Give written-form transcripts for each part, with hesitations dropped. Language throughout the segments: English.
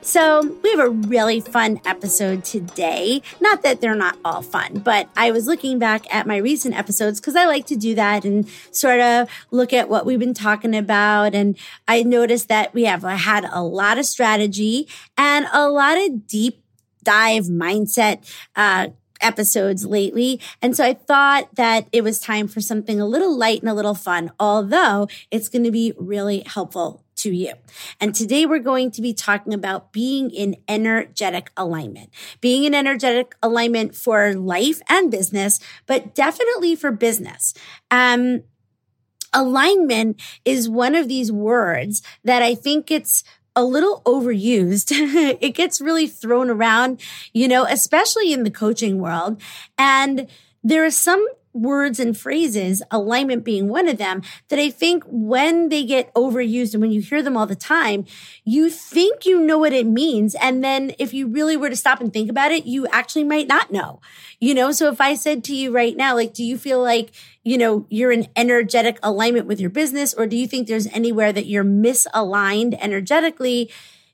So we have a really fun episode today. Not that they're not all fun, but I was looking back at my recent episodes because I like to do that and sort of look at what we've been talking about. And I noticed that we have had a lot of strategy and a lot of deep dive mindset episodes lately. And so I thought that it was time for something a little light and a little fun, although it's going to be really helpful to you. And today we're going to be talking about being in energetic alignment. Being in energetic alignment for life and business, but definitely for business. Alignment is one of these words that I think it's a little overused. It gets really thrown around, especially in the coaching world. And there are some words and phrases, alignment being one of them, that I think when they get overused and when you hear them all the time, you think you know what it means. And then if you really were to stop and think about it, you actually might not know. So if I said to you right now, do you feel like, you're in energetic alignment with your business, or do you think there's anywhere that you're misaligned energetically?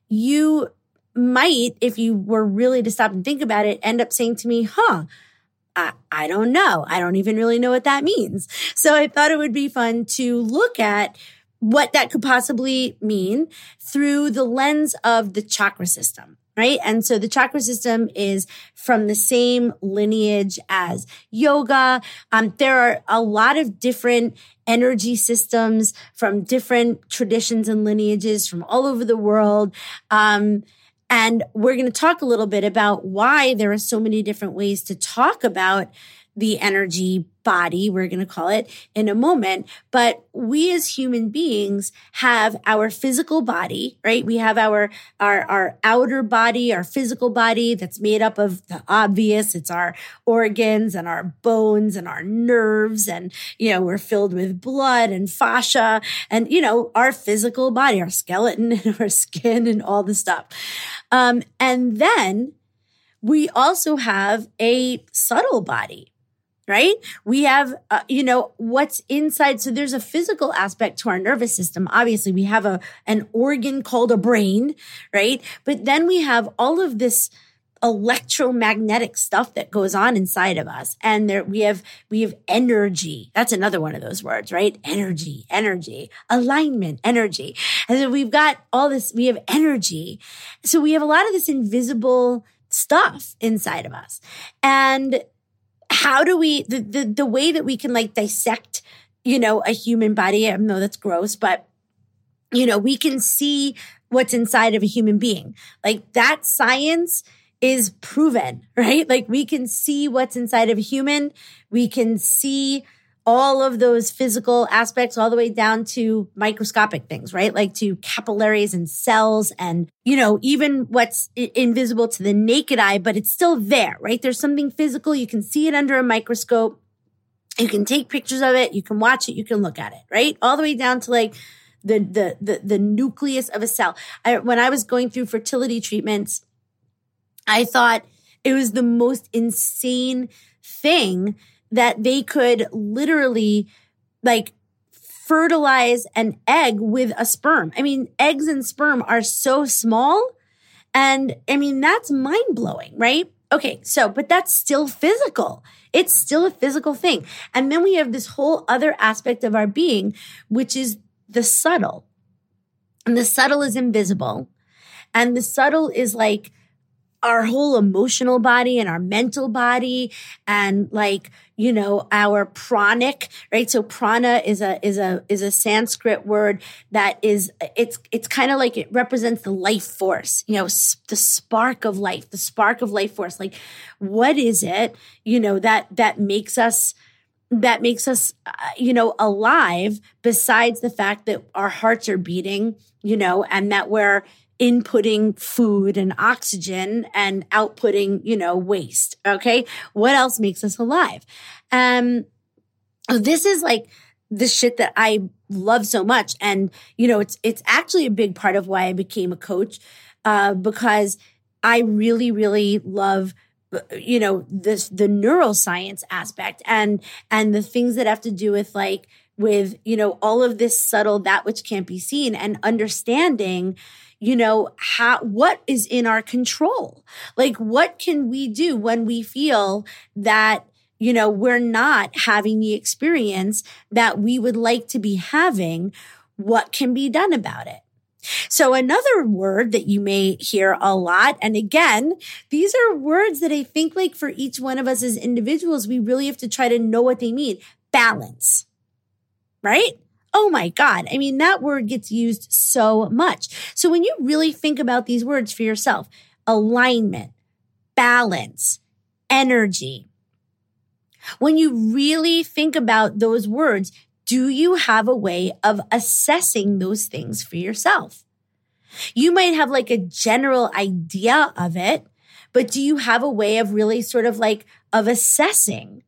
You might, if you were really to stop and think about it, end up saying to me, I don't know. I don't even really know what that means. So I thought it would be fun to look at what that could possibly mean through the lens of the chakra system, right? And so the chakra system is from the same lineage as yoga. There are a lot of different energy systems from different traditions and lineages from all over the world. And we're going to talk a little bit about why there are so many different ways to talk about the energy body, we're going to call it, in a moment. But we as human beings have our physical body, right? We have our outer body, our physical body that's made up of the obvious. It's our organs and our bones and our nerves. And, we're filled with blood and fascia and, our physical body, our skeleton and our skin and all the stuff. And then we also have a subtle body, right? We have, what's inside. So there's a physical aspect to our nervous system. Obviously, we have an organ called a brain, right? But then we have all of this electromagnetic stuff that goes on inside of us. And there we have energy. That's another one of those words, right? Energy, alignment, energy. And so we've got all this, we have energy. So we have a lot of this invisible stuff inside of us. And how do we, the way that we can dissect, a human body, I know that's gross, but, we can see what's inside of a human being. That science is proven, right? We can see what's inside of a human. We can see all of those physical aspects all the way down to microscopic things, right? To capillaries and cells and, even what's invisible to the naked eye, but it's still there, right? There's something physical. You can see it under a microscope. You can take pictures of it. You can watch it. You can look at it, right? All the way down to the nucleus of a cell. When I was going through fertility treatments, I thought it was the most insane thing that they could literally fertilize an egg with a sperm. I mean, eggs and sperm are so small. And I mean, that's mind blowing, right? Okay. So, but that's still physical. It's still a physical thing. And then we have this whole other aspect of our being, which is the subtle. And the subtle is invisible. And the subtle is our whole emotional body and our mental body and like, you know, our pranic, right? So prana is a Sanskrit word that is, it's kind of like it represents the life force, you know, the spark of life force. Like, what is it, you know, that makes us, you know, alive besides the fact that our hearts are beating, you know, and that we're inputting food and oxygen and outputting, you know, waste. Okay. What else makes us alive? This is like the shit that I love so much. And, you know, it's actually a big part of why I became a coach, because I really, really love, you know, this, the neuroscience aspect and the things that have to do with like, with, you know, all of this subtle, that which can't be seen, and understanding, you know, what is in our control? Like, what can we do when we feel that, you know, we're not having the experience that we would like to be having? What can be done about it? So another word that you may hear a lot, and again, these are words that I think like for each one of us as individuals, we really have to try to know what they mean. Balance, right? Oh my God. I mean, that word gets used so much. So when you really think about these words for yourself, alignment, balance, energy, when you really think about those words, do you have a way of assessing those things for yourself? You might have like a general idea of it, but do you have a way of really sort of like of assessing?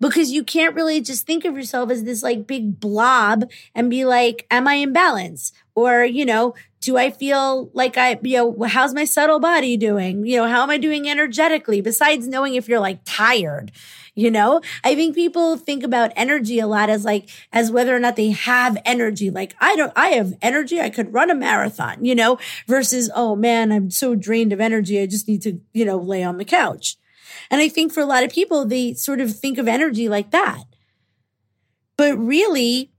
Because you can't really just think of yourself as this like big blob and be like, am I in balance? Or, you know, do I feel like how's my subtle body doing? You know, how am I doing energetically? Besides knowing if you're like tired, you know, I think people think about energy a lot as like, as whether or not they have energy. Like, I have energy. I could run a marathon, you know, versus, oh man, I'm so drained of energy. I just need to, you know, lay on the couch. And I think for a lot of people, they sort of think of energy like that. But really,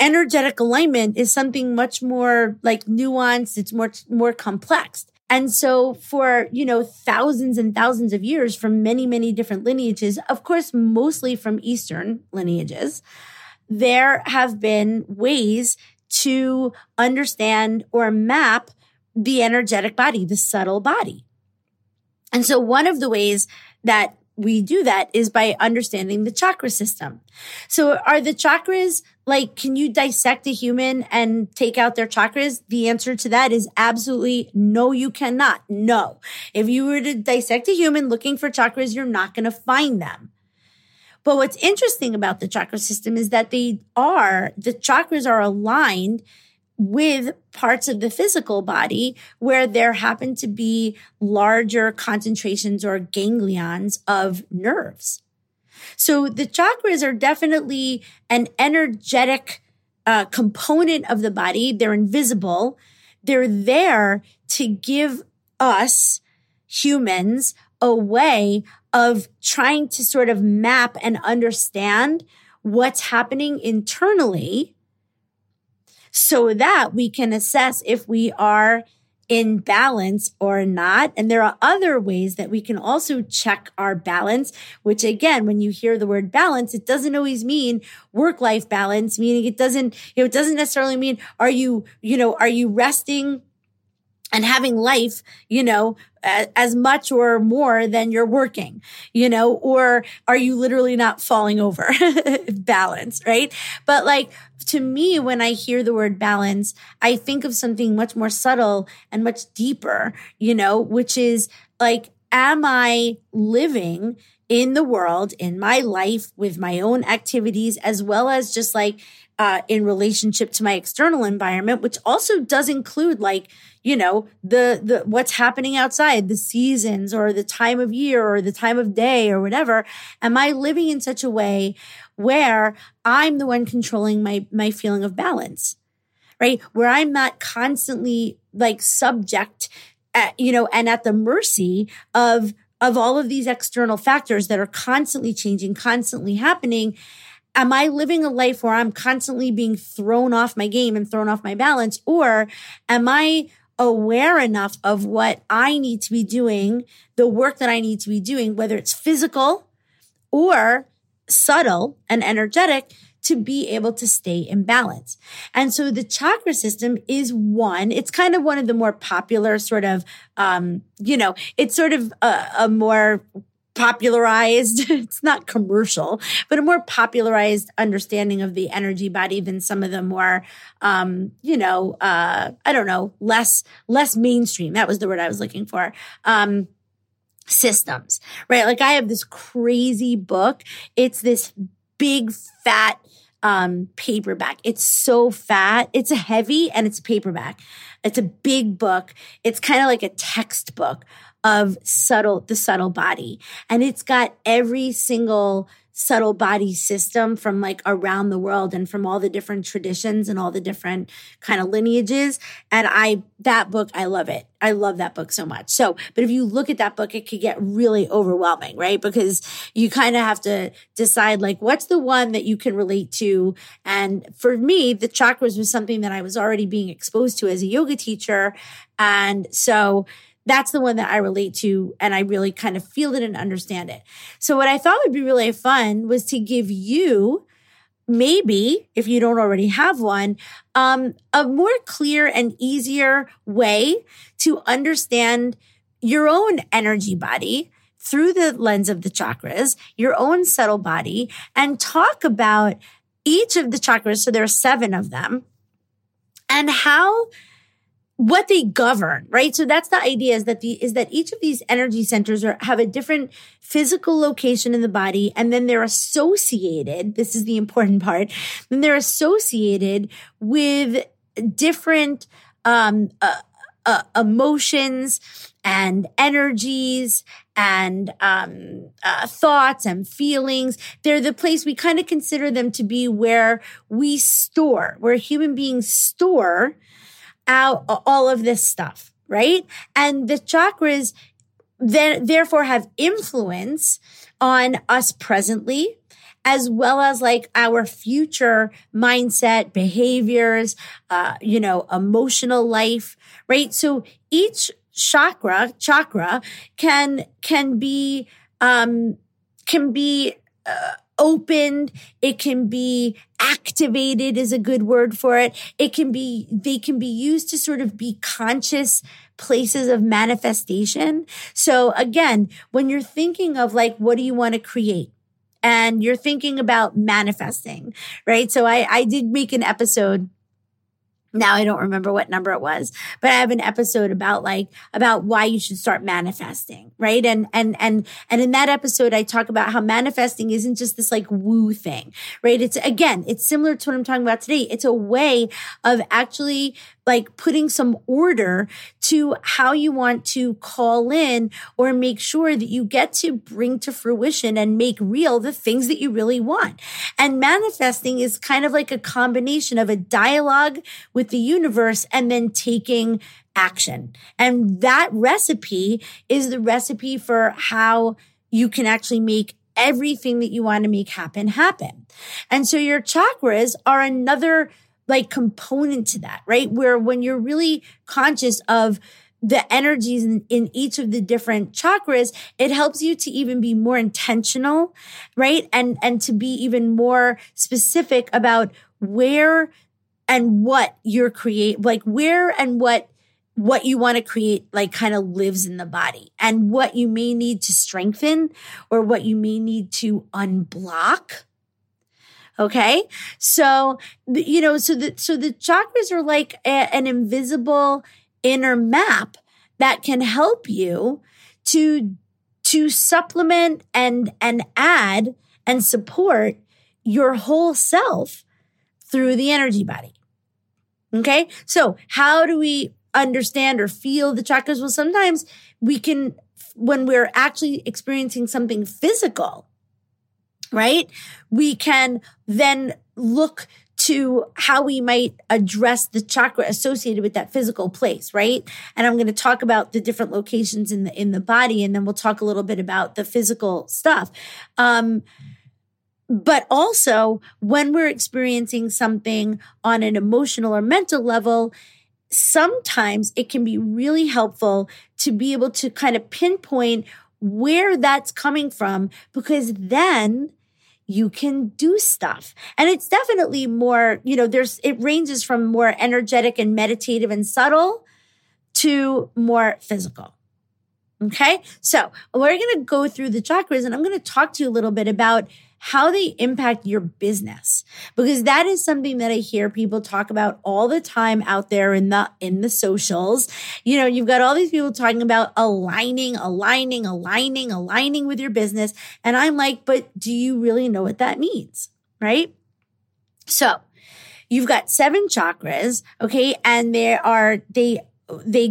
energetic alignment is something much more like nuanced. It's more complex. And so for, you know, thousands and thousands of years from many, many different lineages, of course, mostly from Eastern lineages, there have been ways to understand or map the energetic body, the subtle body. And so one of the ways that we do that is by understanding the chakra system. So are the chakras, like, can you dissect a human and take out their chakras? The answer to that is absolutely no, you cannot. No. If you were to dissect a human looking for chakras, you're not going to find them. But what's interesting about the chakra system is that the chakras are aligned with parts of the physical body where there happen to be larger concentrations or ganglions of nerves. So the chakras are definitely an energetic component of the body. They're invisible. They're there to give us humans a way of trying to sort of map and understand what's happening internally, so that we can assess if we are in balance or not. And there are other ways that we can also check our balance, which again, when you hear the word balance, it doesn't always mean work-life balance, meaning it doesn't necessarily mean are you resting and having life, you know, as much or more than you're working, you know, or are you literally not falling over? Balance, right? But like, to me, when I hear the word balance, I think of something much more subtle and much deeper, you know, which is like, am I living in the world, in my life, with my own activities, as well as just like, in relationship to my external environment, which also does include like, you know, the what's happening outside, the seasons or the time of year or the time of day or whatever. Am I living in such a way where I'm the one controlling my feeling of balance, right? Where I'm not constantly like subject, and at the mercy of all of these external factors that are constantly changing, constantly happening. Am I living a life where I'm constantly being thrown off my game and thrown off my balance? Or am I aware enough of what I need to be doing, the work that I need to be doing, whether it's physical or subtle and energetic, to be able to stay in balance. And so the chakra system is one, it's kind of one of the more popular sort of, it's sort of a more popularized, it's not commercial, but a more popularized understanding of the energy body than some of the more, less mainstream. That was the word I was looking for. Systems, right? Like I have this crazy book. It's this big fat paperback. It's so fat. It's heavy and it's a paperback. It's a big book. It's kind of like a textbook of the subtle body. And it's got every single subtle body system from like around the world and from all the different traditions and all the different kind of lineages. And that book, I love it. I love that book so much. So, but if you look at that book, it could get really overwhelming, right? Because you kind of have to decide like, what's the one that you can relate to? And for me, the chakras was something that I was already being exposed to as a yoga teacher. And so that's the one that I relate to, and I really kind of feel it and understand it. So what I thought would be really fun was to give you, maybe, if you don't already have one, a more clear and easier way to understand your own energy body through the lens of the chakras, your own subtle body, and talk about each of the chakras. So there are 7 of them, and what they govern, right? So that's the idea is that each of these energy centers have a different physical location in the body, and then they're associated, this is the important part, then they're associated with different emotions and energies and thoughts and feelings. They're the place we kind of consider them to be where human beings store out all of this stuff, right? And the chakras then therefore have influence on us presently, as well as like our future mindset, behaviors, emotional life, right? So each chakra can be opened. It can be activated is a good word for it. They can be used to sort of be conscious places of manifestation. So again, when you're thinking of like, what do you want to create? And you're thinking about manifesting, right? So I did make an episode. Now I don't remember what number it was, but I have an episode about why you should start manifesting, right? And in that episode, I talk about how manifesting isn't just this like woo thing, right? It's similar to what I'm talking about today. It's a way of actually like putting some order to how you want to call in or make sure that you get to bring to fruition and make real the things that you really want. And manifesting is kind of like a combination of a dialogue with the universe and then taking action. And that recipe is the recipe for how you can actually make everything that you want to make happen. And so your chakras are another like component to that, right? Where when you're really conscious of the energies in each of the different chakras, it helps you to even be more intentional, right? And to be even more specific about where and what you're creating, like where and what you want to create, like kind of lives in the body, and what you may need to strengthen or what you may need to unblock. Okay. So the chakras are like an invisible inner map that can help you to supplement and add and support your whole self through the energy body. Okay. So how do we understand or feel the chakras? Well, sometimes we can, when we're actually experiencing something physical, right? We can then look to how we might address the chakra associated with that physical place, right? And I'm going to talk about the different locations in the body, and then we'll talk a little bit about the physical stuff. But also when we're experiencing something on an emotional or mental level, sometimes it can be really helpful to be able to kind of pinpoint where that's coming from, because then you can do stuff. And it's definitely more, it ranges from more energetic and meditative and subtle to more physical. Okay. So we're going to go through the chakras, and I'm going to talk to you a little bit about how they impact your business, because that is something that I hear people talk about all the time out there in the socials. You've got all these people talking about aligning with your business. And I'm like, but do you really know what that means? Right? So you've got 7 chakras. Okay. And they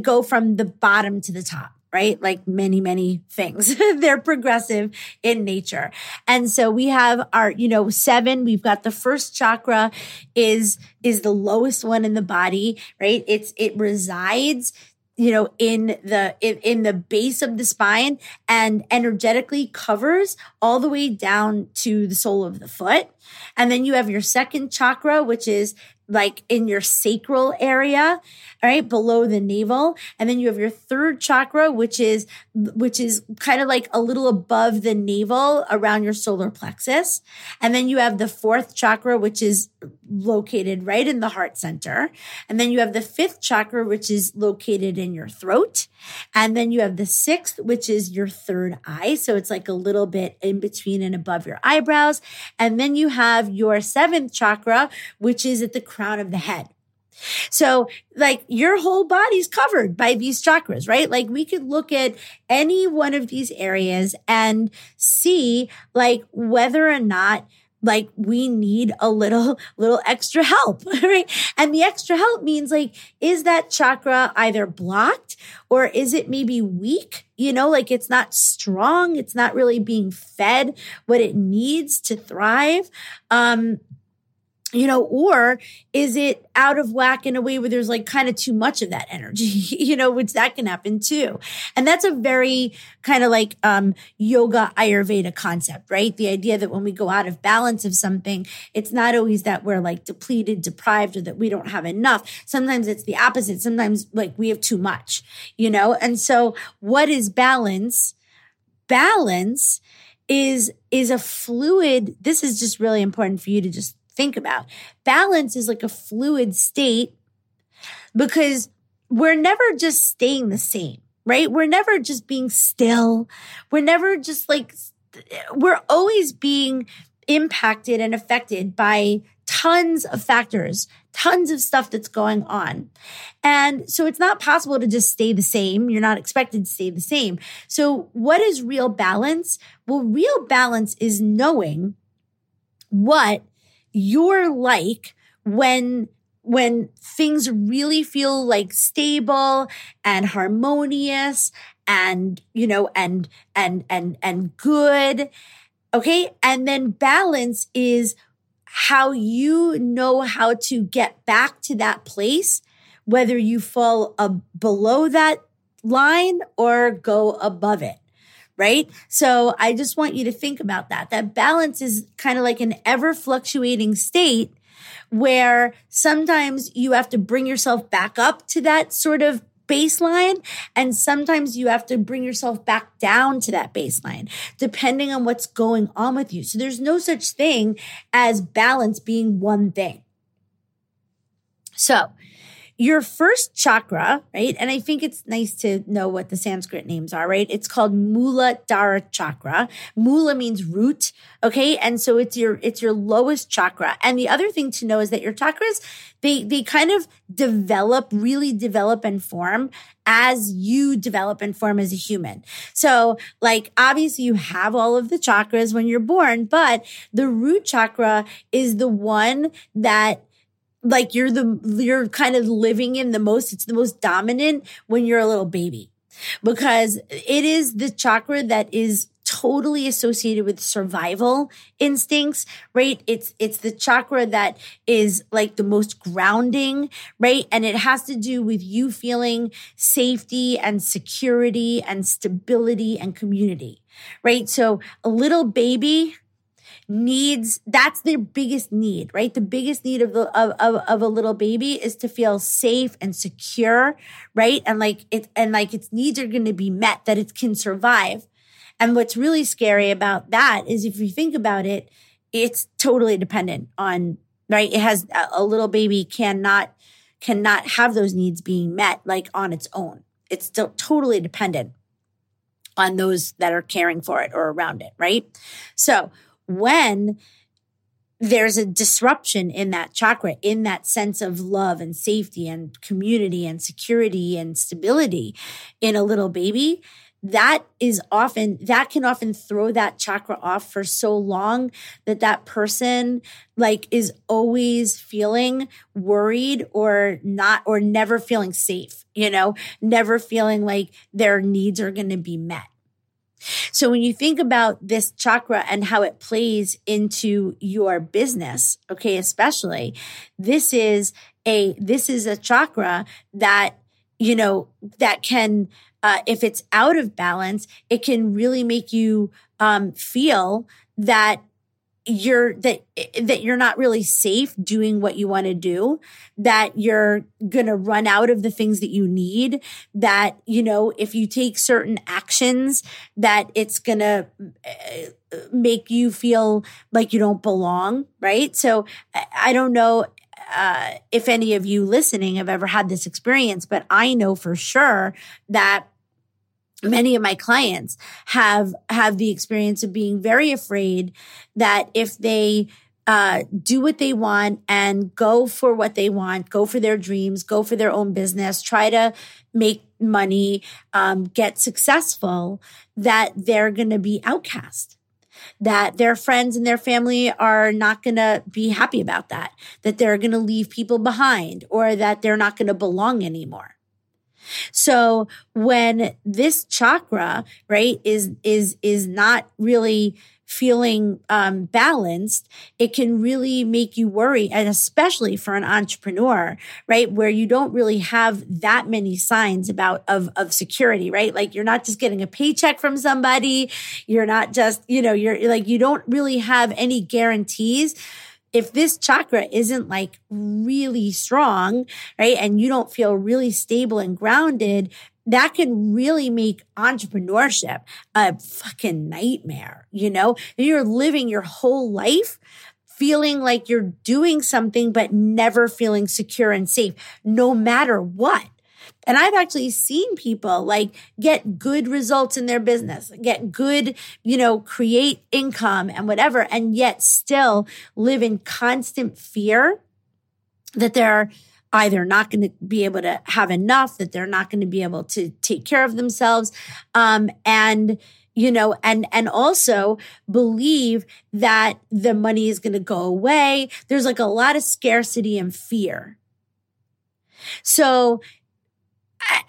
go from the bottom to the top. Right? Like many, many things. They're progressive in nature. And so we have our, 7. We've got the first chakra is the lowest one in the body, right? It resides, in the base of the spine, and energetically covers all the way down to the sole of the foot. And then you have your second chakra, which is like in your sacral area, all right, below the navel. And then you have your third chakra, which is kind of like a little above the navel around your solar plexus. And then you have the fourth chakra, which is located right in the heart center. And then you have the fifth chakra, which is located in your throat. And then you have the sixth, which is your third eye. So it's like a little bit in between and above your eyebrows. And then you have your seventh chakra, which is at the crown of the head. So like your whole body's covered by these chakras, right? Like we could look at any one of these areas and see like whether or not like we need a little extra help, right? And the extra help means like, is that chakra either blocked or is it maybe weak? Like it's not strong. It's not really being fed what it needs to thrive. Or is it out of whack in a way where there's like kind of too much of that energy, which that can happen too. And that's a very kind of like yoga Ayurveda concept, right? The idea that when we go out of balance of something, it's not always that we're like depleted, deprived, or that we don't have enough. Sometimes it's the opposite. Sometimes like we have too much, And so what is balance? Balance is a fluid. This is just really important for you to just think about. Balance is like a fluid state, because we're never just staying the same, right? We're never just being still. We're never just like, we're always being impacted and affected by tons of factors, tons of stuff that's going on. And so it's not possible to just stay the same. You're not expected to stay the same. So what is real balance? Well, real balance is knowing what you're like when things really feel like stable and harmonious and, and good. Okay. And then balance is how you know how to get back to that place, whether you fall below that line or go above it. Right? So I just want you to think about that. That balance is kind of like an ever fluctuating state where sometimes you have to bring yourself back up to that sort of baseline. And sometimes you have to bring yourself back down to that baseline, depending on what's going on with you. So there's no such thing as balance being one thing. So your first chakra, right? And I think it's nice to know what the Sanskrit names are, right? It's called Muladhara chakra. Mula means root, okay? And so it's your lowest chakra. And the other thing to know is that your chakras, they kind of really develop and form as you develop and form as a human. So like, obviously you have all of the chakras when you're born, but the root chakra is the one that like you're kind of living in the most. It's the most dominant when you're a little baby, because it is the chakra that is totally associated with survival instincts, right? It's the chakra that is like the most grounding, right? And it has to do with you feeling safety and security and stability and community, right? So a little baby needs, that's their biggest need, right? The biggest need of a little baby is to feel safe and secure, right? And like its needs are going to be met, that it can survive. And what's really scary about that is if you think about it, it's totally dependent on, right? It has a little baby cannot have those needs being met like on its own. It's still totally dependent on those that are caring for it or around it, right? So when there's a disruption in that chakra, in that sense of love and safety and community and security and stability in a little baby, that can often throw that chakra off for so long that person like is always feeling worried or never feeling safe, never feeling like their needs are going to be met. So when you think about this chakra and how it plays into your business, okay, especially, this is a chakra that, that can, if it's out of balance, it can really make you feel that you're not really safe doing what you want to do, that you're going to run out of the things that you need, that, if you take certain actions, that it's going to make you feel like you don't belong, right? So I don't know if any of you listening have ever had this experience, but I know for sure that many of my clients have the experience of being very afraid that if they do what they want and go for what they want, go for their dreams, go for their own business, try to make money, get successful, that they're going to be outcast, that their friends and their family are not going to be happy about that they're going to leave people behind, or that they're not going to belong anymore. So when this chakra, right, is not really feeling balanced, it can really make you worry, and especially for an entrepreneur, right, where you don't really have that many signs of security, right? Like you're not just getting a paycheck from somebody, you're not just, you're like you don't really have any guarantees. If this chakra isn't like really strong, right, and you don't feel really stable and grounded, that can really make entrepreneurship a fucking nightmare, You're living your whole life feeling like you're doing something but never feeling secure and safe, no matter what. And I've actually seen people like get good results in their business, get good, create income and whatever, and yet still live in constant fear that they're either not going to be able to have enough, that they're not going to be able to take care of themselves. And also believe that the money is going to go away. There's like a lot of scarcity and fear. So,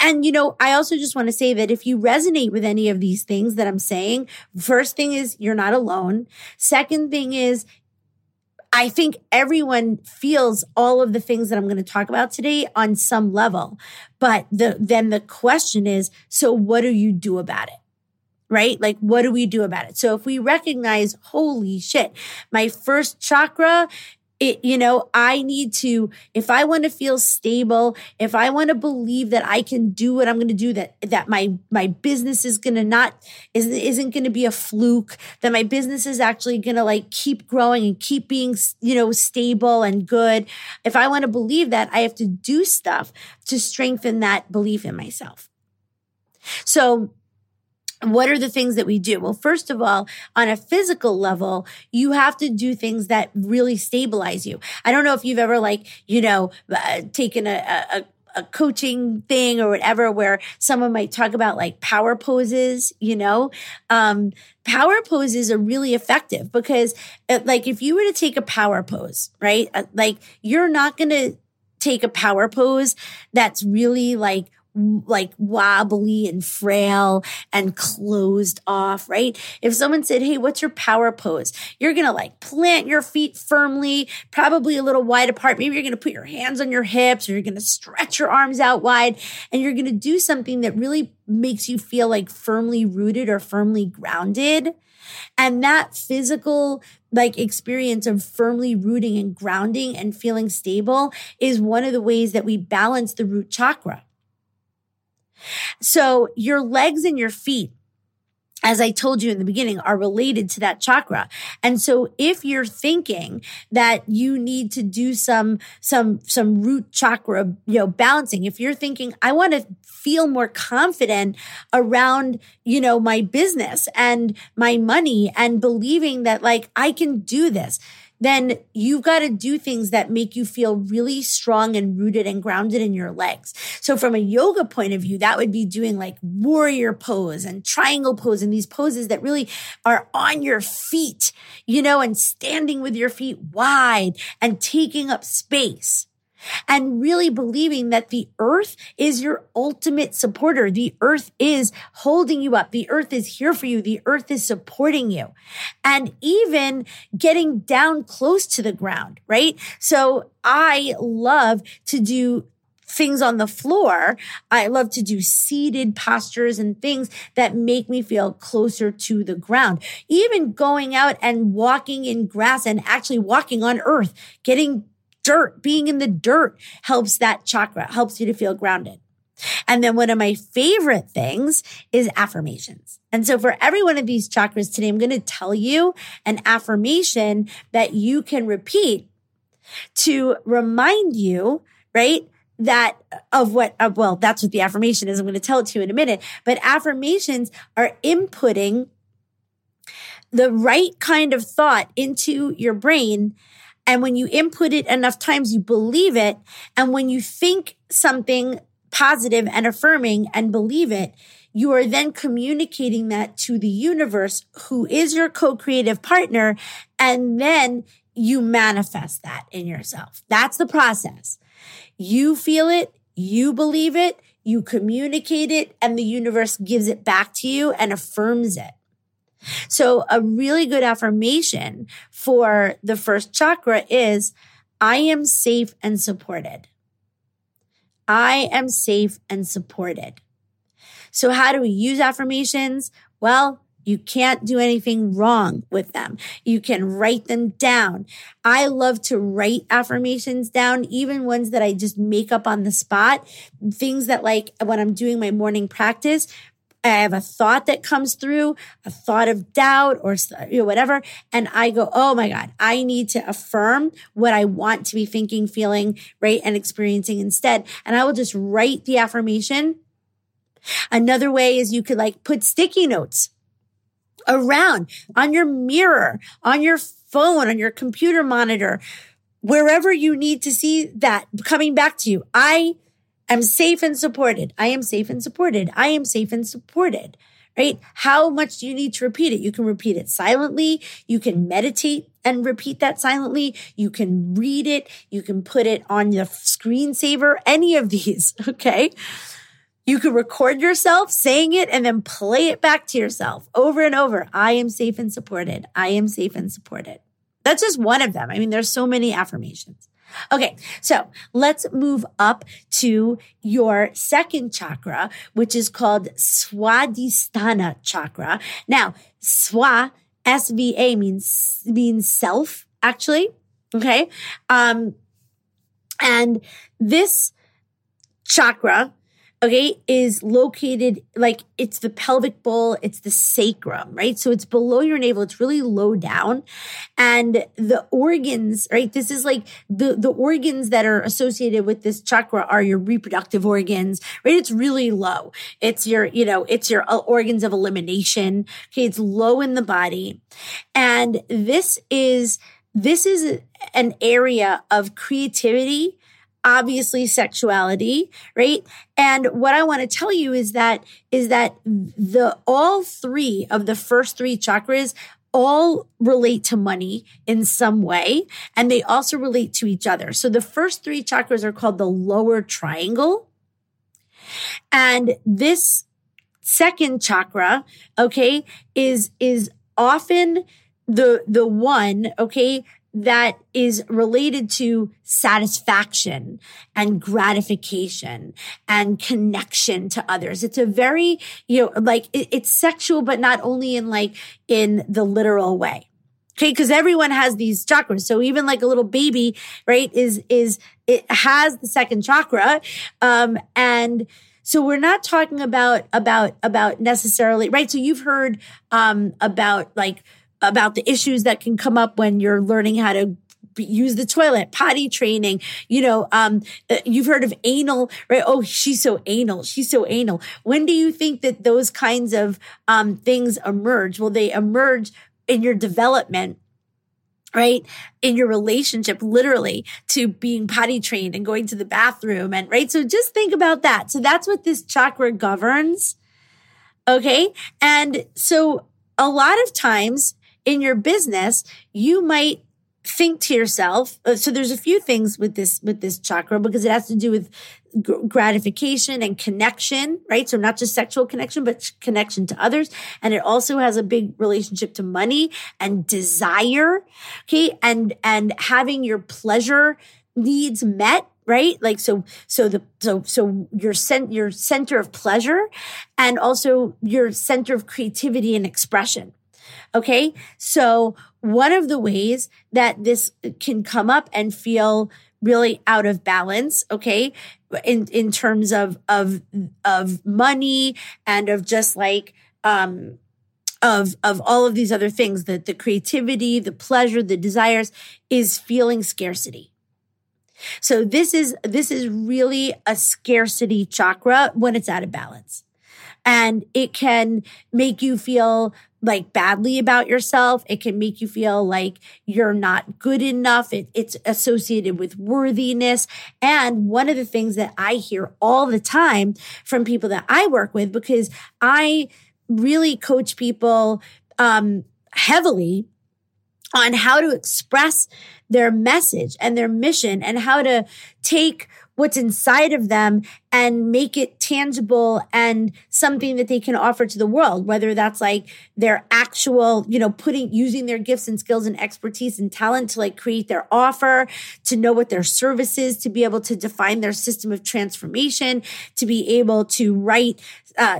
and, I also just want to say that if you resonate with any of these things that I'm saying, first thing is you're not alone. Second thing is, I think everyone feels all of the things that I'm going to talk about today on some level. But then the question is, so what do you do about it? Right? Like, what do we do about it? So if we recognize, holy shit, my first chakra, I need to, if I want to feel stable, if I want to believe that I can do what I'm going to do, that my business is going to isn't going to be a fluke, that my business is actually going to like keep growing and keep being, stable and good. If I want to believe that, I have to do stuff to strengthen that belief in myself. So, what are the things that we do? Well, first of all, on a physical level, you have to do things that really stabilize you. I don't know if you've ever taken a coaching thing or whatever, where someone might talk about like power poses, power poses are really effective because like if you were to take a power pose, right? Like you're not going to take a power pose that's really like like wobbly and frail and closed off, right? If someone said, hey, what's your power pose? You're going to like plant your feet firmly, probably a little wide apart. Maybe you're going to put your hands on your hips, or you're going to stretch your arms out wide, and you're going to do something that really makes you feel like firmly rooted or firmly grounded. And that physical like experience of firmly rooting and grounding and feeling stable is one of the ways that we balance the root chakra. So your legs and your feet, as I told you in the beginning, are related to that chakra. And so if you're thinking that you need to do some root chakra, balancing, if you're thinking, I want to feel more confident around, my business and my money and believing that like I can do this, then you've got to do things that make you feel really strong and rooted and grounded in your legs. So from a yoga point of view, that would be doing like warrior pose and triangle pose and these poses that really are on your feet, and standing with your feet wide and taking up space. And really believing that the earth is your ultimate supporter. The earth is holding you up. The earth is here for you. The earth is supporting you. And even getting down close to the ground, right? So I love to do things on the floor. I love to do seated postures and things that make me feel closer to the ground. Even going out and walking in grass and actually walking on earth, getting dirt, being in the dirt helps that chakra, helps you to feel grounded. And then one of my favorite things is affirmations. And so for every one of these chakras today, I'm going to tell you an affirmation that you can repeat to remind you, right? That's what the affirmation is. I'm going to tell it to you in a minute, but affirmations are inputting the right kind of thought into your brain. And when you input it enough times, you believe it. And when you think something positive and affirming and believe it, you are then communicating that to the universe, who is your co-creative partner. And then you manifest that in yourself. That's the process. You feel it, you believe it, you communicate it, and the universe gives it back to you and affirms it. So a really good affirmation for the first chakra is, I am safe and supported. I am safe and supported. So how do we use affirmations? Well, you can't do anything wrong with them. You can write them down. I love to write affirmations down, even ones that I just make up on the spot. Things that like when I'm doing my morning practice, I have a thought that comes through, a thought of doubt or whatever. And I go, oh my God, I need to affirm what I want to be thinking, feeling, right, and experiencing instead. And I will just write the affirmation. Another way is you could like put sticky notes around, on your mirror, on your phone, on your computer monitor, wherever you need to see that coming back to you. I'm safe and supported. I am safe and supported. I am safe and supported, right? How much do you need to repeat it? You can repeat it silently. You can meditate and repeat that silently. You can read it. You can put it on your screensaver, any of these, okay? You can record yourself saying it and then play it back to yourself over and over. I am safe and supported. I am safe and supported. That's just one of them. I mean, there's so many affirmations. Okay, so let's move up to your second chakra, which is called Swadhisthana chakra. Now, Swa, S-V-A means self, actually. Okay. And this chakra, okay, is located, like it's the pelvic bowl, it's the sacrum, right? So it's below your navel, it's really low down. And the organs, right? This is like the organs that are associated with this chakra are your reproductive organs, right? It's really low. It's your, it's your organs of elimination. Okay, it's low in the body. And this is an area of creativity, obviously sexuality, right? And what I want to tell you is that all three of the first three chakras all relate to money in some way, and they also relate to each other. So the first three chakras are called the lower triangle. And this second chakra, okay, is often the one, okay, that is related to satisfaction and gratification and connection to others. It's a very, it's sexual, but not only in the literal way. Okay. Cause everyone has these chakras. So even a little baby, right, it has the second chakra. And so we're not talking about necessarily, right? So you've heard, about the issues that can come up when you're learning how to use the toilet, potty training, you've heard of anal, right? Oh, she's so anal. She's so anal. When do you think that those kinds of things emerge? Well, they emerge in your development, right? In your relationship, literally, to being potty trained and going to the bathroom and, right? So just think about that. So that's what this chakra governs. Okay. And so a lot of times in your business, you might think to yourself, so there's a few things with this chakra, because it has to do with gratification and connection, right? So not just sexual connection, but connection to others. And it also has a big relationship to money and desire, okay? And having your pleasure needs met, right? So your center of pleasure and also your center of creativity and expression. Okay. So one of the ways that this can come up and feel really out of balance, okay, in terms of money and of just of all of these other things, that the creativity, the pleasure, the desires, is feeling scarcity. So this is really a scarcity chakra when it's out of balance. And it can make you feel badly about yourself. It can make you feel like you're not good enough. It's associated with worthiness. And one of the things that I hear all the time from people that I work with, because I really coach people heavily on how to express their message and their mission and how to take what's inside of them and make it tangible and something that they can offer to the world, whether that's their actual, using their gifts and skills and expertise and talent to create their offer, to know what their service is, to be able to define their system of transformation, to be able to write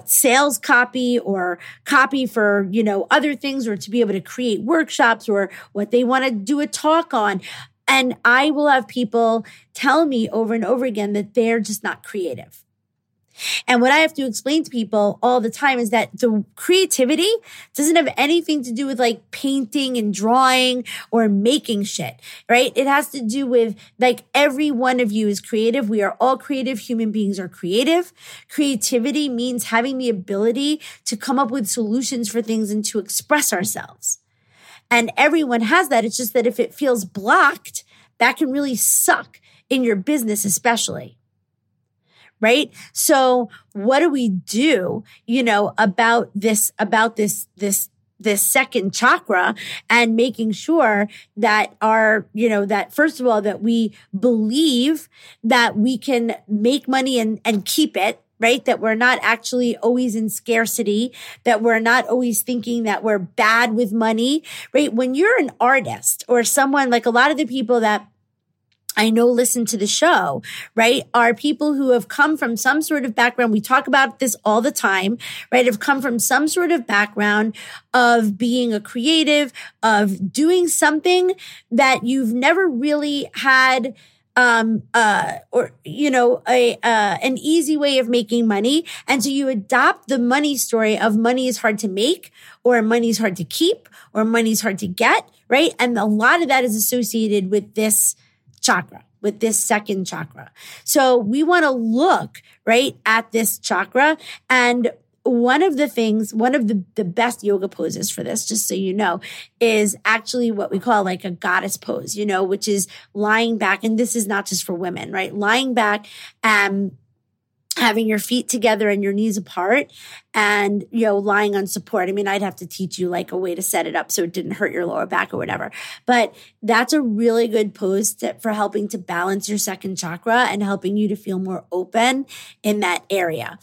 sales copy or copy for, other things, or to be able to create workshops or what they want to do a talk on. And I will have people tell me over and over again that they're just not creative. And what I have to explain to people all the time is that the creativity doesn't have anything to do with painting and drawing or making shit, right? It has to do with every one of you is creative. We are all creative. Human beings are creative. Creativity means having the ability to come up with solutions for things and to express ourselves. And everyone has that. It's just that if it feels blocked, that can really suck in your business, especially, right? So what do we do, about this second chakra, and making sure that that first of all, that we believe that we can make money and keep it, right? That we're not actually always in scarcity, that we're not always thinking that we're bad with money, right? When you're an artist or someone, a lot of the people that I know listen to the show, right, are people who have come from some sort of background. We talk about this all the time, right? Have come from some sort of background of being a creative, of doing something that you've never really had an easy way of making money. And so you adopt the money story of money is hard to make, or money is hard to keep, or money is hard to get, right? And a lot of that is associated with this chakra, with this second chakra. So we want to look, right, at this chakra. And one of the things, one of the best yoga poses for this, just so you know, is actually what we call a goddess pose, which is lying back. And this is not just for women, right? Lying back, having your feet together and your knees apart, and, you know, lying on support. I mean, I'd have to teach you like a way to set it up so it didn't hurt your lower back or whatever. But that's a really good pose for helping to balance your second chakra and helping you to feel more open in that area.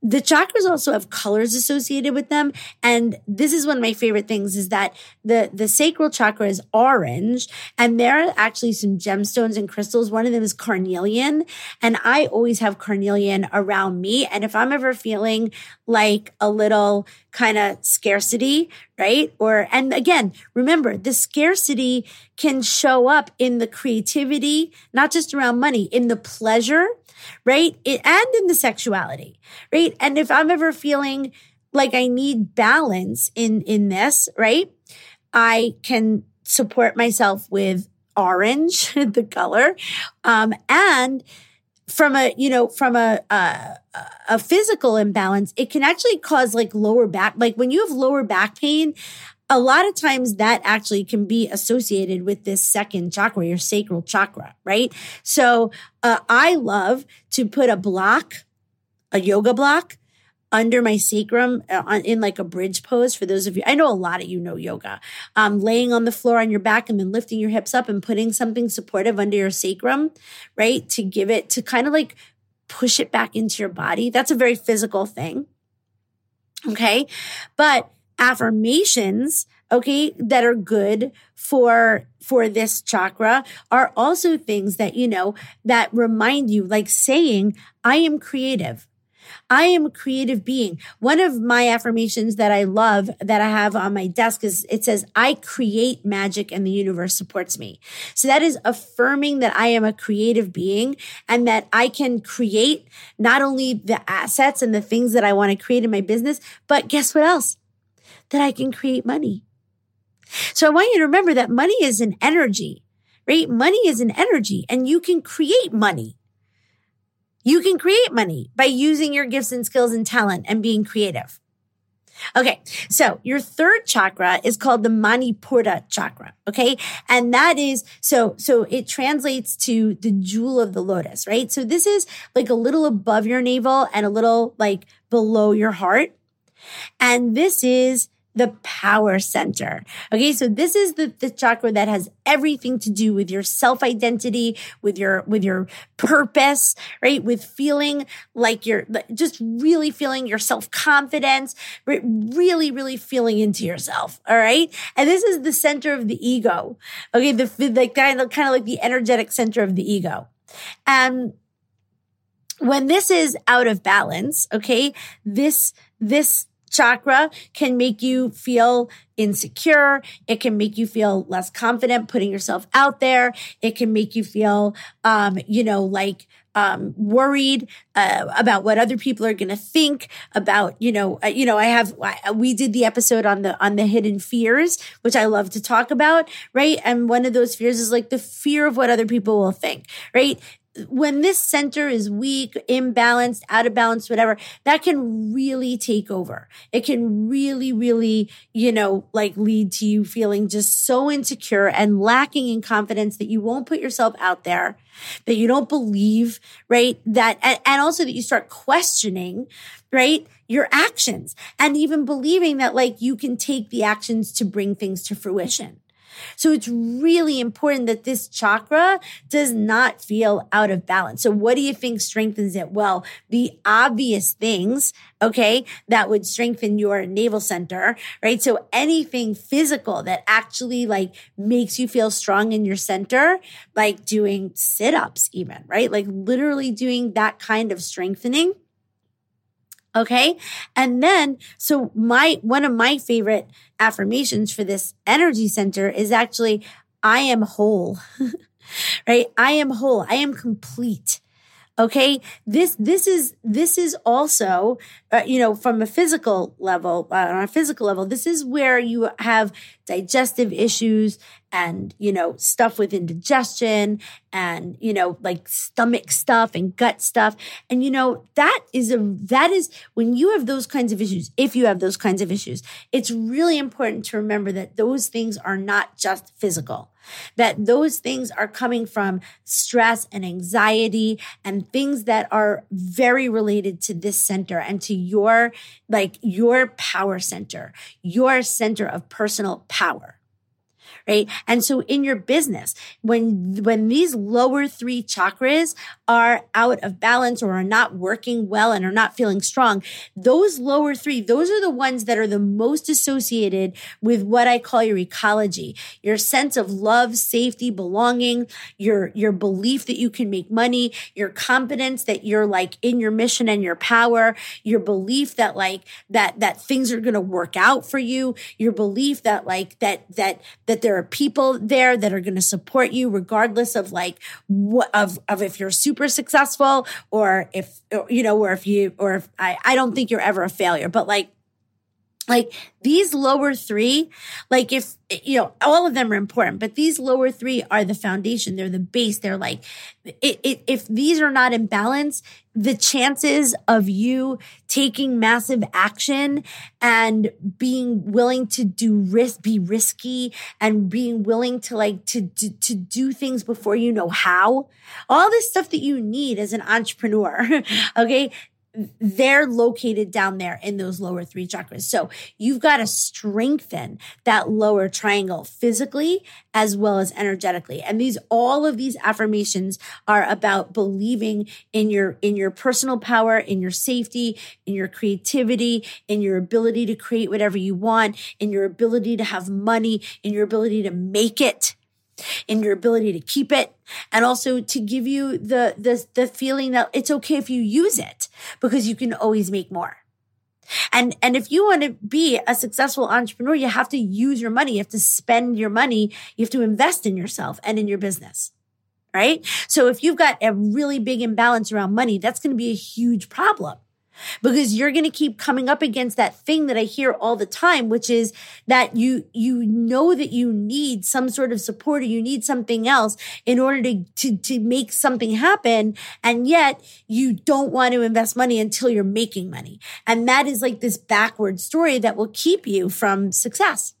The chakras also have colors associated with them. And this is one of my favorite things is that the sacral chakra is orange, and there are actually some gemstones and crystals. One of them is carnelian, and I always have carnelian around me. And if I'm ever feeling like a little kind of scarcity, right? And again, remember, the scarcity can show up in the creativity, not just around money, in the pleasure, right? And in the sexuality, right? And if I'm ever feeling like I need balance in this, right? I can support myself with orange, the color, and from a physical imbalance, it can actually cause like lower back, like when you have lower back pain, a lot of times that actually can be associated with this second chakra, your sacral chakra, right? So I love to put a block, a yoga block, under my sacrum in like a bridge pose. For those of you, I know a lot of you know yoga, laying on the floor on your back and then lifting your hips up and putting something supportive under your sacrum, right? To give it, to kind of like push it back into your body. That's a very physical thing. Okay. But affirmations, okay, that are good for this chakra are also things that, you know, that remind you, like saying, I am creative. I am a creative being. One of my affirmations that I love that I have on my desk is it says, I create magic and the universe supports me. So that is affirming that I am a creative being and that I can create not only the assets and the things that I want to create in my business, but guess what else? That I can create money. So I want you to remember that money is an energy, right? Money is an energy, and you can create money. You can create money by using your gifts and skills and talent and being creative. Okay, so your third chakra is called the Manipura chakra, okay? And that is, so it translates to the jewel of the lotus, right? So this is like a little above your navel and a little like below your heart. And this is the power center. Okay, so this is the chakra that has everything to do with your self-identity, with your purpose, right? With feeling like you're just really feeling your self-confidence, right? Really, really feeling into yourself. All right. And this is the center of the ego. Okay, the kind of like the energetic center of the ego. And when this is out of balance, okay, this chakra can make you feel insecure. It can make you feel less confident putting yourself out there. It can make you feel, worried about what other people are going to think about, we did the episode on the hidden fears, which I love to talk about, right? And one of those fears is like the fear of what other people will think, right? When this center is weak, imbalanced, out of balance, whatever, that can really take over. It can really, really, lead to you feeling just so insecure and lacking in confidence that you won't put yourself out there, that you don't believe, right? And also that you start questioning, right, your actions, and even believing that like you can take the actions to bring things to fruition. So it's really important that this chakra does not feel out of balance. So what do you think strengthens it? Well, the obvious things, okay, that would strengthen your navel center, right? So anything physical that actually like makes you feel strong in your center, like doing sit-ups even, right? Like literally doing that kind of strengthening. Okay. And then, so one of my favorite affirmations for this energy center is actually, I am whole, right? I am whole. I am complete. Okay. This is also, from a physical level, this is where you have digestive issues and, stuff with indigestion and, like stomach stuff and gut stuff. And, that is when you have those kinds of issues, if you have those kinds of issues, it's really important to remember that those things are not just physical. That those things are coming from stress and anxiety and things that are very related to this center and to your, like, your power center, your center of personal power, right? And so in your business, when these lower three chakras are out of balance or are not working well and are not feeling strong, those lower three, those are the ones that are the most associated with what I call your ecology, your sense of love, safety, belonging, your belief that you can make money, your confidence that you're like in your mission and your power, your belief that like that things are going to work out for you, your belief that like that there are people there that are going to support you regardless of like what of if you're super successful or if, you know, or if you, or if I don't think you're ever a failure, but like these lower three, like if, you know, all of them are important, but these lower three are the foundation. They're the base. They're like, if these are not in balance, the chances of you taking massive action and being willing to be risky and being willing to like, to do things before you know how, all this stuff that you need as an entrepreneur, okay? They're located down there in those lower three chakras. So you've got to strengthen that lower triangle physically as well as energetically. And all of these affirmations are about believing in your personal power, in your safety, in your creativity, in your ability to create whatever you want, in your ability to have money, in your ability to make it, in your ability to keep it, and also to give you the feeling that it's okay if you use it because you can always make more. And if you want to be a successful entrepreneur, you have to use your money. You have to spend your money. You have to invest in yourself and in your business, right? So if you've got a really big imbalance around money, that's going to be a huge problem, because you're going to keep coming up against that thing that I hear all the time, which is that you know that you need some sort of support or you need something else in order to make something happen. And yet you don't want to invest money until you're making money. And that is like this backward story that will keep you from success.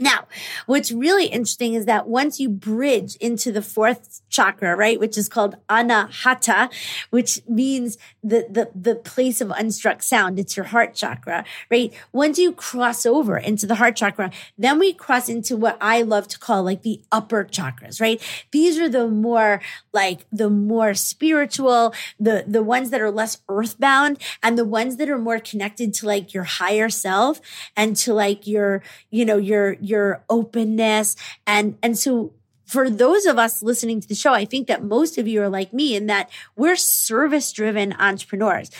Now, what's really interesting is that once you bridge into the fourth chakra, right, which is called Anahata, which means the place of unstruck sound, it's your heart chakra, right? Once you cross over into the heart chakra, then we cross into what I love to call like the upper chakras, right? These are the more like the more spiritual, the ones that are less earthbound and the ones that are more connected to like your higher self and to like your, you know, your openness. And so for those of us listening to the show, I think that most of you are like me in that we're service-driven entrepreneurs.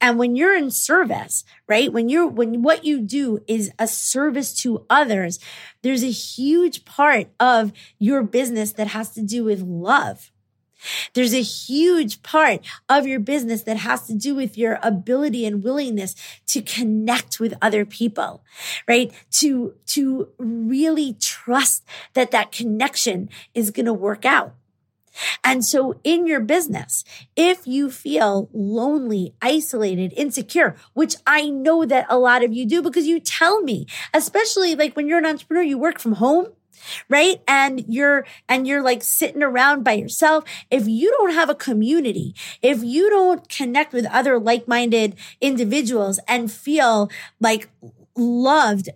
And when you're in service, right? When what you do is a service to others, there's a huge part of your business that has to do with love. There's a huge part of your business that has to do with your ability and willingness to connect with other people, right? To really trust that connection is going to work out. And so in your business, if you feel lonely, isolated, insecure, which I know that a lot of you do because you tell me, especially like when you're an entrepreneur, you work from home, right? And you're like sitting around by yourself. If you don't have a community, if you don't connect with other like-minded individuals and feel like loved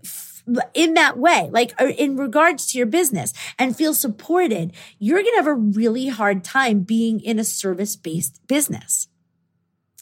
in that way, like in regards to your business and feel supported, you're going to have a really hard time being in a service-based business.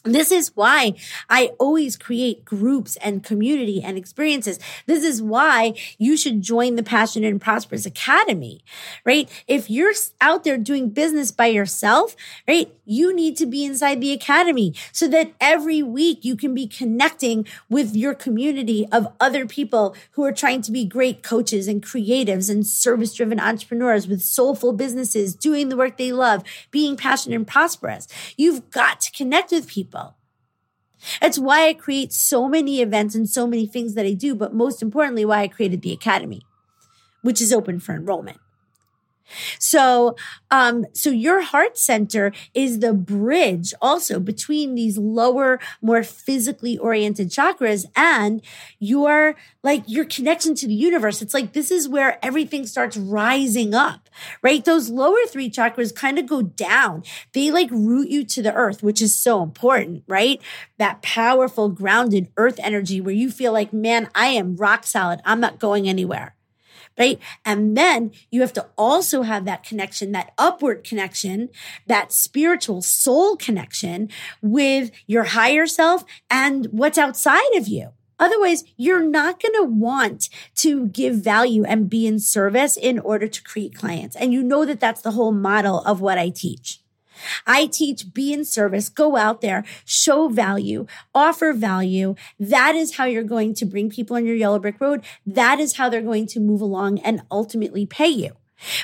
This is why I always create groups and community and experiences. This is why you should join the Passion and Prosperous Academy, right? If you're out there doing business by yourself, right, you need to be inside the academy so that every week you can be connecting with your community of other people who are trying to be great coaches and creatives and service-driven entrepreneurs with soulful businesses, doing the work they love, being passionate and prosperous. You've got to connect with people. That's why I create so many events and so many things that I do, but most importantly, why I created the academy, which is open for enrollment. So your heart center is the bridge also between these lower, more physically oriented chakras and your connection to the universe. It's like, this is where everything starts rising up, right? Those lower three chakras kind of go down. They root you to the earth, which is so important, right? That powerful grounded earth energy where you feel like, man, I am rock solid. I'm not going anywhere. Right? And then you have to also have that connection, that upward connection, that spiritual soul connection with your higher self and what's outside of you. Otherwise, you're not going to want to give value and be in service in order to create clients. And you know that that's the whole model of what I teach. I teach be in service, go out there, show value, offer value. That is how you're going to bring people on your yellow brick road. That is how they're going to move along and ultimately pay you.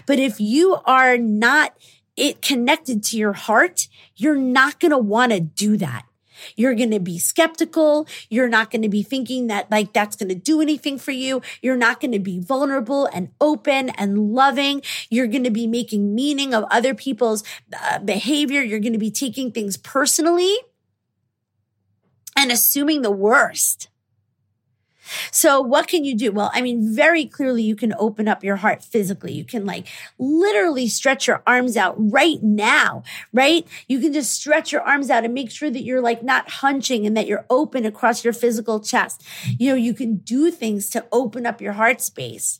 But if you are not connected to your heart, you're not going to want to do that. You're going to be skeptical. You're not going to be thinking that that's going to do anything for you. You're not going to be vulnerable and open and loving. You're going to be making meaning of other people's behavior. You're going to be taking things personally and assuming the worst. So what can you do? Well, very clearly you can open up your heart physically. You can literally stretch your arms out right now, right? You can just stretch your arms out and make sure that you're not hunching and that you're open across your physical chest. You can do things to open up your heart space.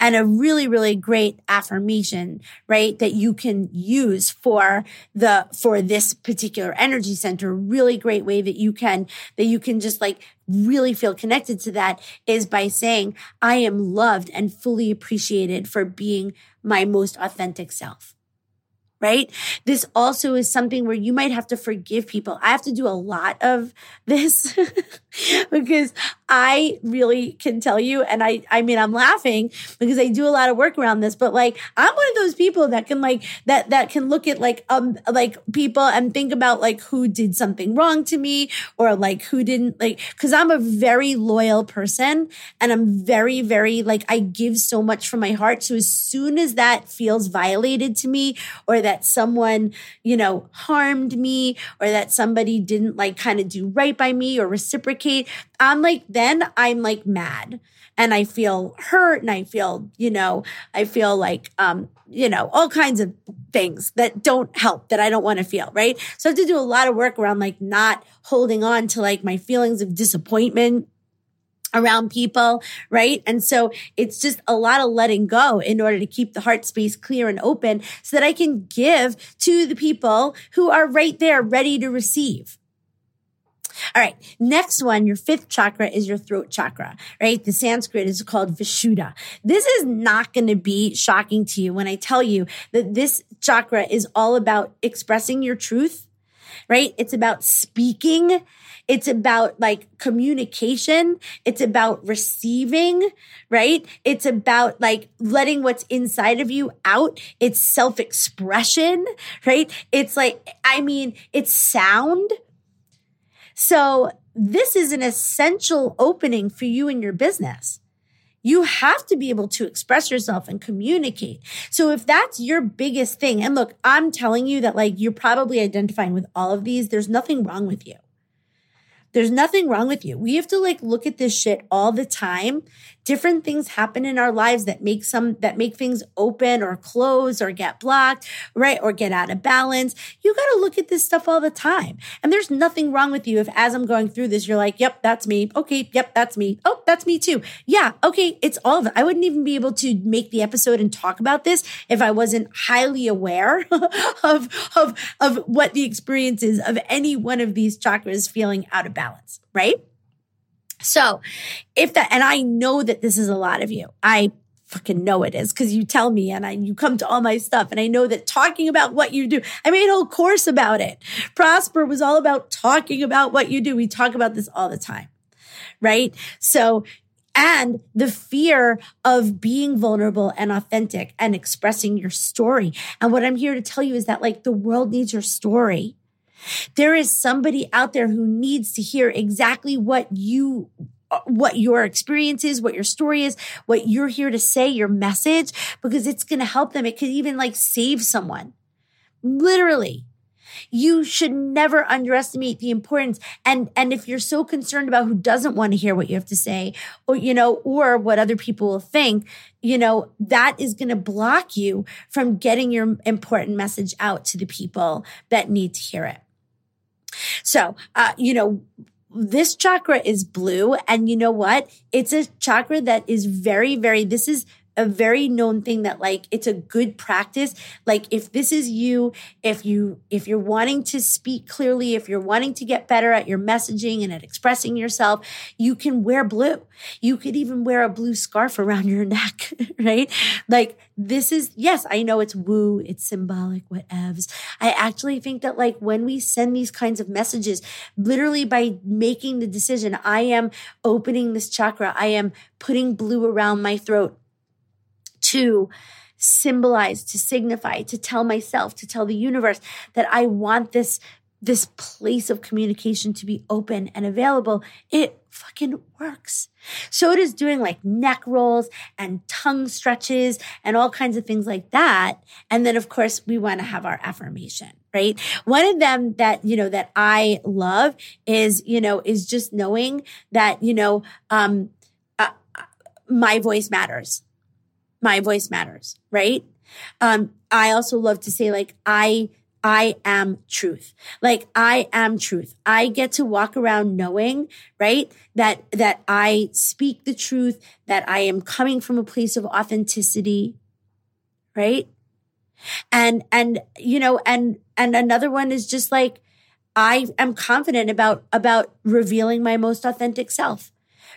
And a really, really great affirmation, right, that you can use for this particular energy center, really great way that you can just really feel connected to that is by saying, I am loved and fully appreciated for being my most authentic self. Right? This also is something where you might have to forgive people. I have to do a lot of this because I really can tell you, and I'm laughing because I do a lot of work around this, but I'm one of those people that can that can look at people and think about who did something wrong to me or who didn't, because I'm a very loyal person and I'm very, very I give so much from my heart. So as soon as that feels violated to me or that someone, harmed me or that somebody didn't kind of do right by me or reciprocate, I'm mad and I feel hurt and I feel all kinds of things that don't help, that I don't want to feel, right? So I have to do a lot of work around not holding on to my feelings of disappointment around people, right? And so it's just a lot of letting go in order to keep the heart space clear and open so that I can give to the people who are right there ready to receive. All right. Next one, your fifth chakra is your throat chakra, right? The Sanskrit is called Vishuddha. This is not going to be shocking to you when I tell you that this chakra is all about expressing your truth, right? It's about speaking. It's about communication. It's about receiving, right? It's about letting what's inside of you out. It's self-expression, right? It's it's sound. So this is an essential opening for you in your business. You have to be able to express yourself and communicate. So if that's your biggest thing, and look, I'm telling you that you're probably identifying with all of these. There's nothing wrong with you. There's nothing wrong with you. We have to look at this shit all the time. Different things happen in our lives that make things open or close or get blocked, right? Or get out of balance. You got to look at this stuff all the time. And there's nothing wrong with you if, as I'm going through this, you're yep, that's me. Okay. Yep. That's me. Oh, that's me too. Yeah. Okay. It's all of it. I wouldn't even be able to make the episode and talk about this if I wasn't highly aware of what the experience is of any one of these chakras feeling out of balance. Right? So and I know that this is a lot of you. I fucking know it is because you tell me and you come to all my stuff and I know that talking about what you do, I made a whole course about it. Prosper was all about talking about what you do. We talk about this all the time, right? So, and the fear of being vulnerable and authentic and expressing your story. And what I'm here to tell you is that the world needs your story. There is somebody out there who needs to hear exactly what you what your experience is, what your story is, what you're here to say, your message, because it's going to help them. It could even like save someone. Literally. You should never underestimate the importance. And if you're so concerned about who doesn't want to hear what you have to say, or, you know, or what other people will think, you know, that is going to block you from getting your important message out to the people that need to hear it. So, you know, this chakra is blue, and you know what? It's a chakra that is very, very, this is a very known thing that like, it's a good practice. Like if this is you, if you're wanting to speak clearly, if you're wanting to get better at your messaging and at expressing yourself, you can wear blue. You could even wear a blue scarf around your neck, right? Like this is, yes, I know it's woo, it's symbolic, whatevs. I actually think that like when we send these kinds of messages, literally by making the decision, I am opening this chakra, I am putting blue around my throat, to symbolize, to signify, to tell myself, to tell the universe that I want this place of communication to be open and available, it fucking works. So does doing like neck rolls and tongue stretches and all kinds of things like that. And then of course we want to have our affirmation, right? One of them that, you know, that I love is, you know, is just knowing that, you know, my voice matters. My voice matters, right? I also love to say like, I am truth. Like I am truth. I get to walk around knowing, right? That I speak the truth, that I am coming from a place of authenticity, right? And, you know, and another one is just like, I am confident about revealing my most authentic self.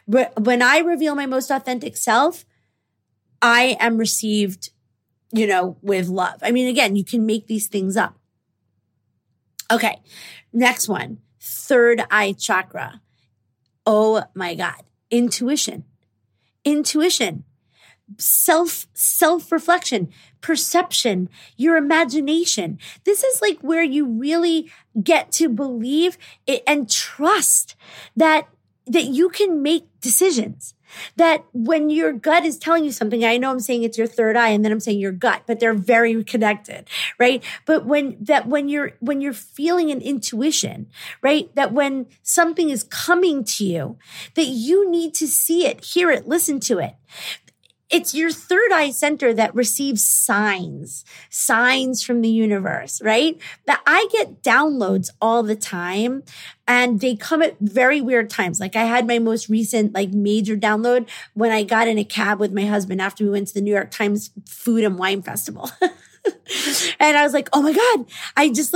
But when I reveal my most authentic self, I am received, you know, with love. I mean, again, you can make these things up. Okay, next one, third eye chakra. Oh my God, intuition, self-reflection, perception, your imagination. This is like where you really get to believe it and trust that you can make decisions. That when your gut is telling you something, I know I'm saying it's your third eye and then I'm saying your gut, but they're very connected, right? But when you're feeling an intuition, right? That when something is coming to you, that you need to see it, hear it, listen to it. It's your third eye center that receives signs from the universe, right? That I get downloads all the time and they come at very weird times. Like I had my most recent like major download when I got in a cab with my husband after we went to the New York Times Food and Wine Festival. And I was like, oh my God, I just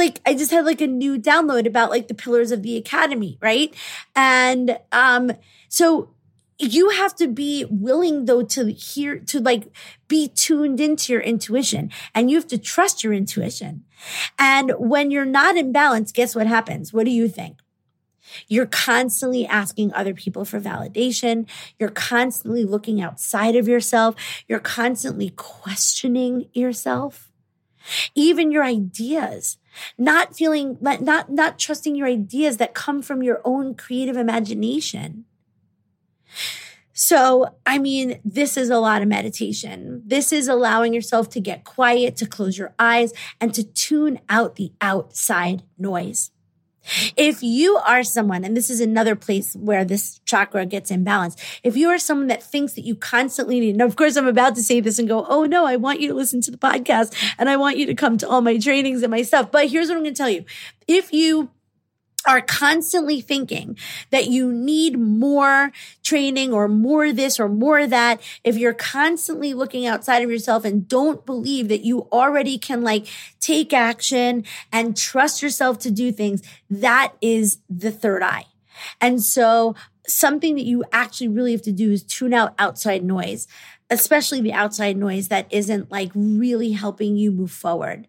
had like a new download about like the pillars of the academy, right? And so you have to be willing though to hear, to like be tuned into your intuition, and you have to trust your intuition. And when you're not in balance, guess what happens? What do you think? You're constantly asking other people for validation. You're constantly looking outside of yourself. You're constantly questioning yourself, even your ideas. Not trusting your ideas that come from your own creative imagination. So, I mean, this is a lot of meditation. This is allowing yourself to get quiet, to close your eyes, and to tune out the outside noise. If you are someone, and this is another place where this chakra gets imbalanced, if you are someone that thinks that you constantly need, and of course I'm about to say this and go, oh no, I want you to listen to the podcast and I want you to come to all my trainings and my stuff. But here's what I'm going to tell you. If you are constantly thinking that you need more training or more this or more that, if you're constantly looking outside of yourself and don't believe that you already can like take action and trust yourself to do things, that is the third eye. And so something that you actually really have to do is tune out outside noise, especially the outside noise that isn't like really helping you move forward.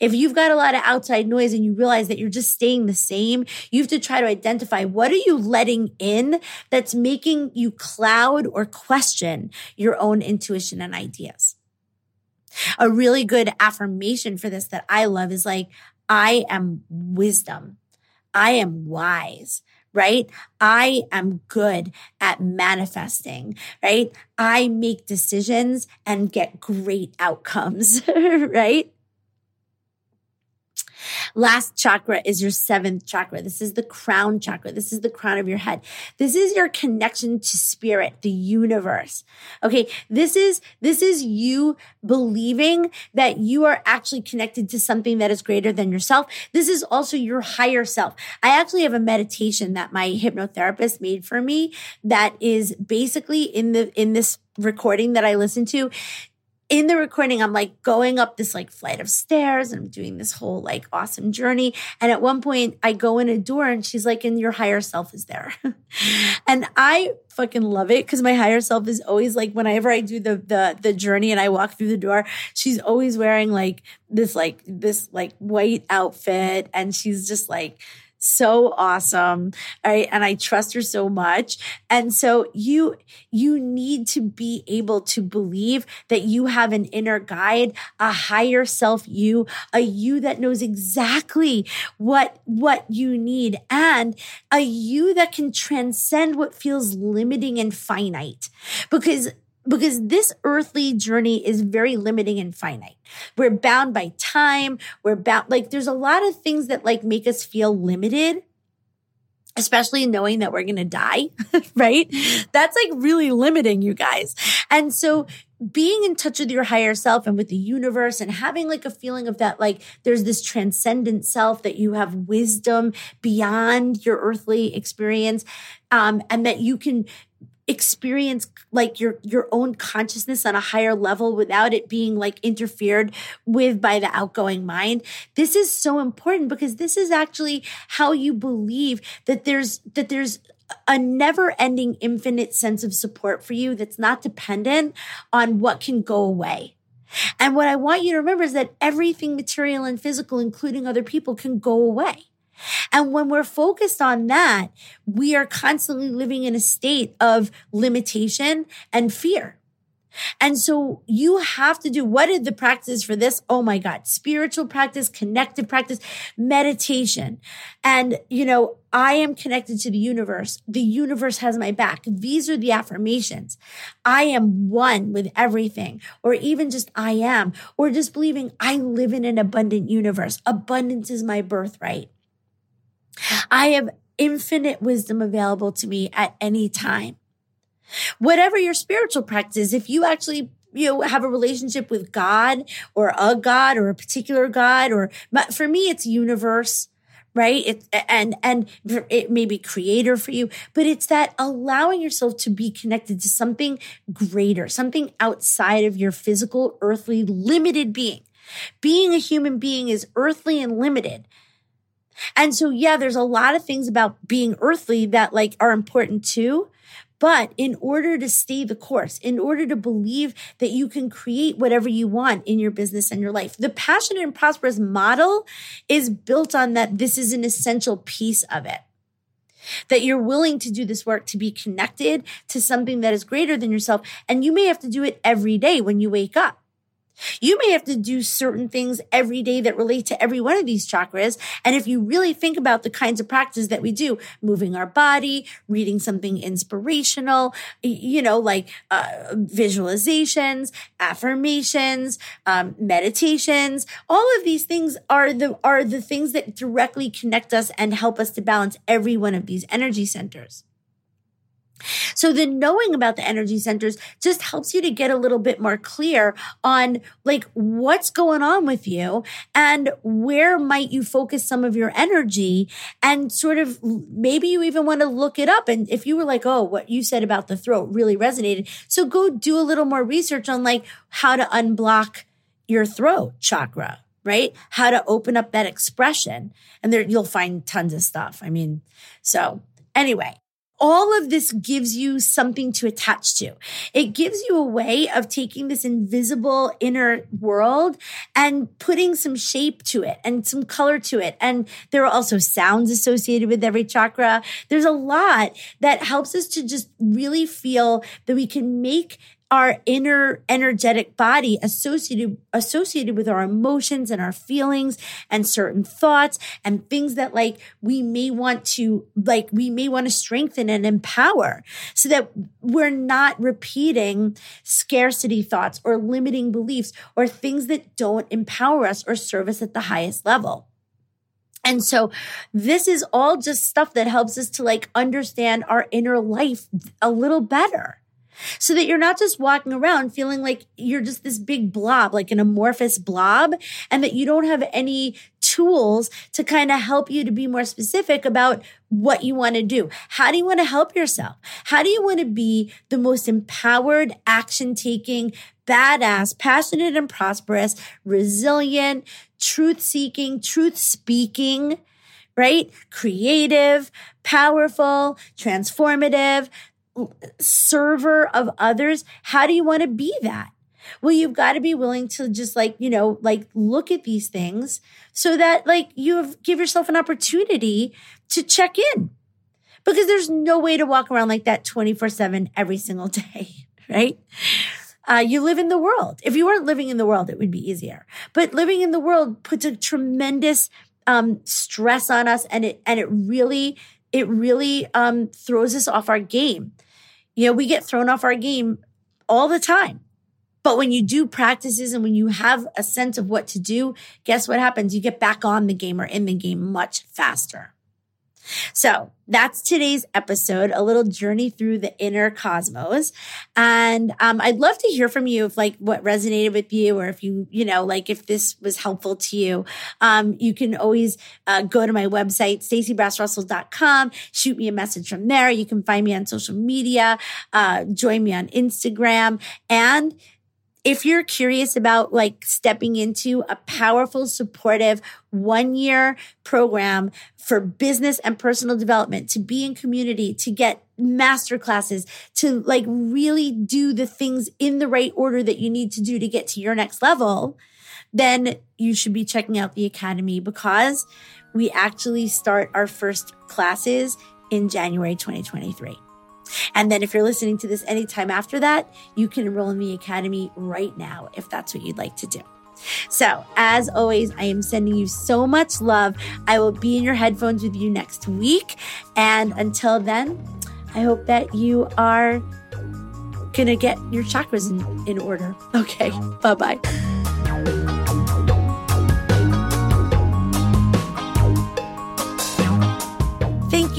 If you've got a lot of outside noise and you realize that you're just staying the same, you have to try to identify what are you letting in that's making you cloud or question your own intuition and ideas. A really good affirmation for this that I love is like, I am wisdom. I am wise. right? I am good at manifesting, right? I make decisions and get great outcomes, right? Last chakra is your seventh chakra. This is the crown chakra. This is the crown of your head. This is your connection to spirit, the universe. Okay, this is you believing that you are actually connected to something that is greater than yourself. This is also your higher self. I actually have a meditation that my hypnotherapist made for me that is basically in this recording that I listened to. In the recording, I'm like going up this like flight of stairs and I'm doing this whole like awesome journey. And at one point I go in a door and she's like, and your higher self is there. And I fucking love it because my higher self is always like, whenever I do the journey and I walk through the door, she's always wearing like this white outfit. And she's just like, so awesome. All right. And I trust her so much. And so you need to be able to believe that you have an inner guide, a higher self you, a you that knows exactly what you need, and a you that can transcend what feels limiting and finite. Because this earthly journey is very limiting and finite. We're bound by time. We're bound, like there's a lot of things that like make us feel limited, especially knowing that we're going to die, right? That's like really limiting, you guys. And so being in touch with your higher self and with the universe and having like a feeling of that, like there's this transcendent self, that you have wisdom beyond your earthly experience, and that you can experience like your own consciousness on a higher level without it being like interfered with by the outgoing mind. This is so important because this is actually how you believe that there's a never-ending infinite sense of support for you that's not dependent on what can go away. And what I want you to remember is that everything material and physical, including other people, can go away. And when we're focused on that, we are constantly living in a state of limitation and fear. And so you have to do, what are the practices for this? Oh my God, spiritual practice, connected practice, meditation. And, I am connected to the universe. The universe has my back. These are the affirmations. I am one with everything, or even just I am, or just believing I live in an abundant universe. Abundance is my birthright. I have infinite wisdom available to me at any time. Whatever your spiritual practice, if you actually have a relationship with God or a God or a particular God, or for me, it's universe, right? And it may be creator for you, but it's that allowing yourself to be connected to something greater, something outside of your physical, earthly, limited being. Being a human being is earthly and limited. And so, yeah, there's a lot of things about being earthly that like are important too. But in order to stay the course, in order to believe that you can create whatever you want in your business and your life, the Passion and Prosperous model is built on that. This is an essential piece of it, that you're willing to do this work to be connected to something that is greater than yourself. And you may have to do it every day when you wake up. You may have to do certain things every day that relate to every one of these chakras. And if you really think about the kinds of practices that we do, moving our body, reading something inspirational, visualizations, affirmations, meditations, all of these things are the things that directly connect us and help us to balance every one of these energy centers. So the knowing about the energy centers just helps you to get a little bit more clear on like what's going on with you and where might you focus some of your energy, and sort of maybe you even want to look it up. And if you were like, oh, what you said about the throat really resonated. So go do a little more research on like how to unblock your throat chakra, right? How to open up that expression. And there you'll find tons of stuff. I mean, so anyway. All of this gives you something to attach to. It gives you a way of taking this invisible inner world and putting some shape to it and some color to it. And there are also sounds associated with every chakra. There's a lot that helps us to just really feel that we can make our inner energetic body associated with our emotions and our feelings and certain thoughts and things that we may want to strengthen and empower, so that we're not repeating scarcity thoughts or limiting beliefs or things that don't empower us or serve us at the highest level. And so this is all just stuff that helps us to understand our inner life a little better, so that you're not just walking around feeling like you're just this big blob, like an amorphous blob, and that you don't have any tools to kind of help you to be more specific about what you want to do. How do you want to help yourself? How do you want to be the most empowered, action-taking, badass, passionate and prosperous, resilient, truth-seeking, truth-speaking, right? Creative, powerful, transformative, server of others. How do you want to be that? Well, you've got to be willing to just look at these things, so that give yourself an opportunity to check in, because there's no way to walk around like that 24/7 every single day, right? You live in the world. If you weren't living in the world, it would be easier. But living in the world puts a tremendous stress on us, and it really throws us off our game. We get thrown off our game all the time. But when you do practices and when you have a sense of what to do, guess what happens? You get back on the game or in the game much faster. So that's today's episode, a little journey through the inner cosmos. And I'd love to hear from you if what resonated with you, or if if this was helpful to you. You can always go to my website, staceybrassrussell.com, shoot me a message from there. You can find me on social media, join me on Instagram. And if you're curious about stepping into a powerful, supportive one-year program for business and personal development, to be in community, to get masterclasses, to really do the things in the right order that you need to do to get to your next level, then you should be checking out the Academy, because we actually start our first classes in January 2023. And then if you're listening to this anytime after that, you can enroll in the Academy right now if that's what you'd like to do. So as always, I am sending you so much love. I will be in your headphones with you next week. And until then, I hope that you are going to get your chakras in order. Okay, bye-bye. Thank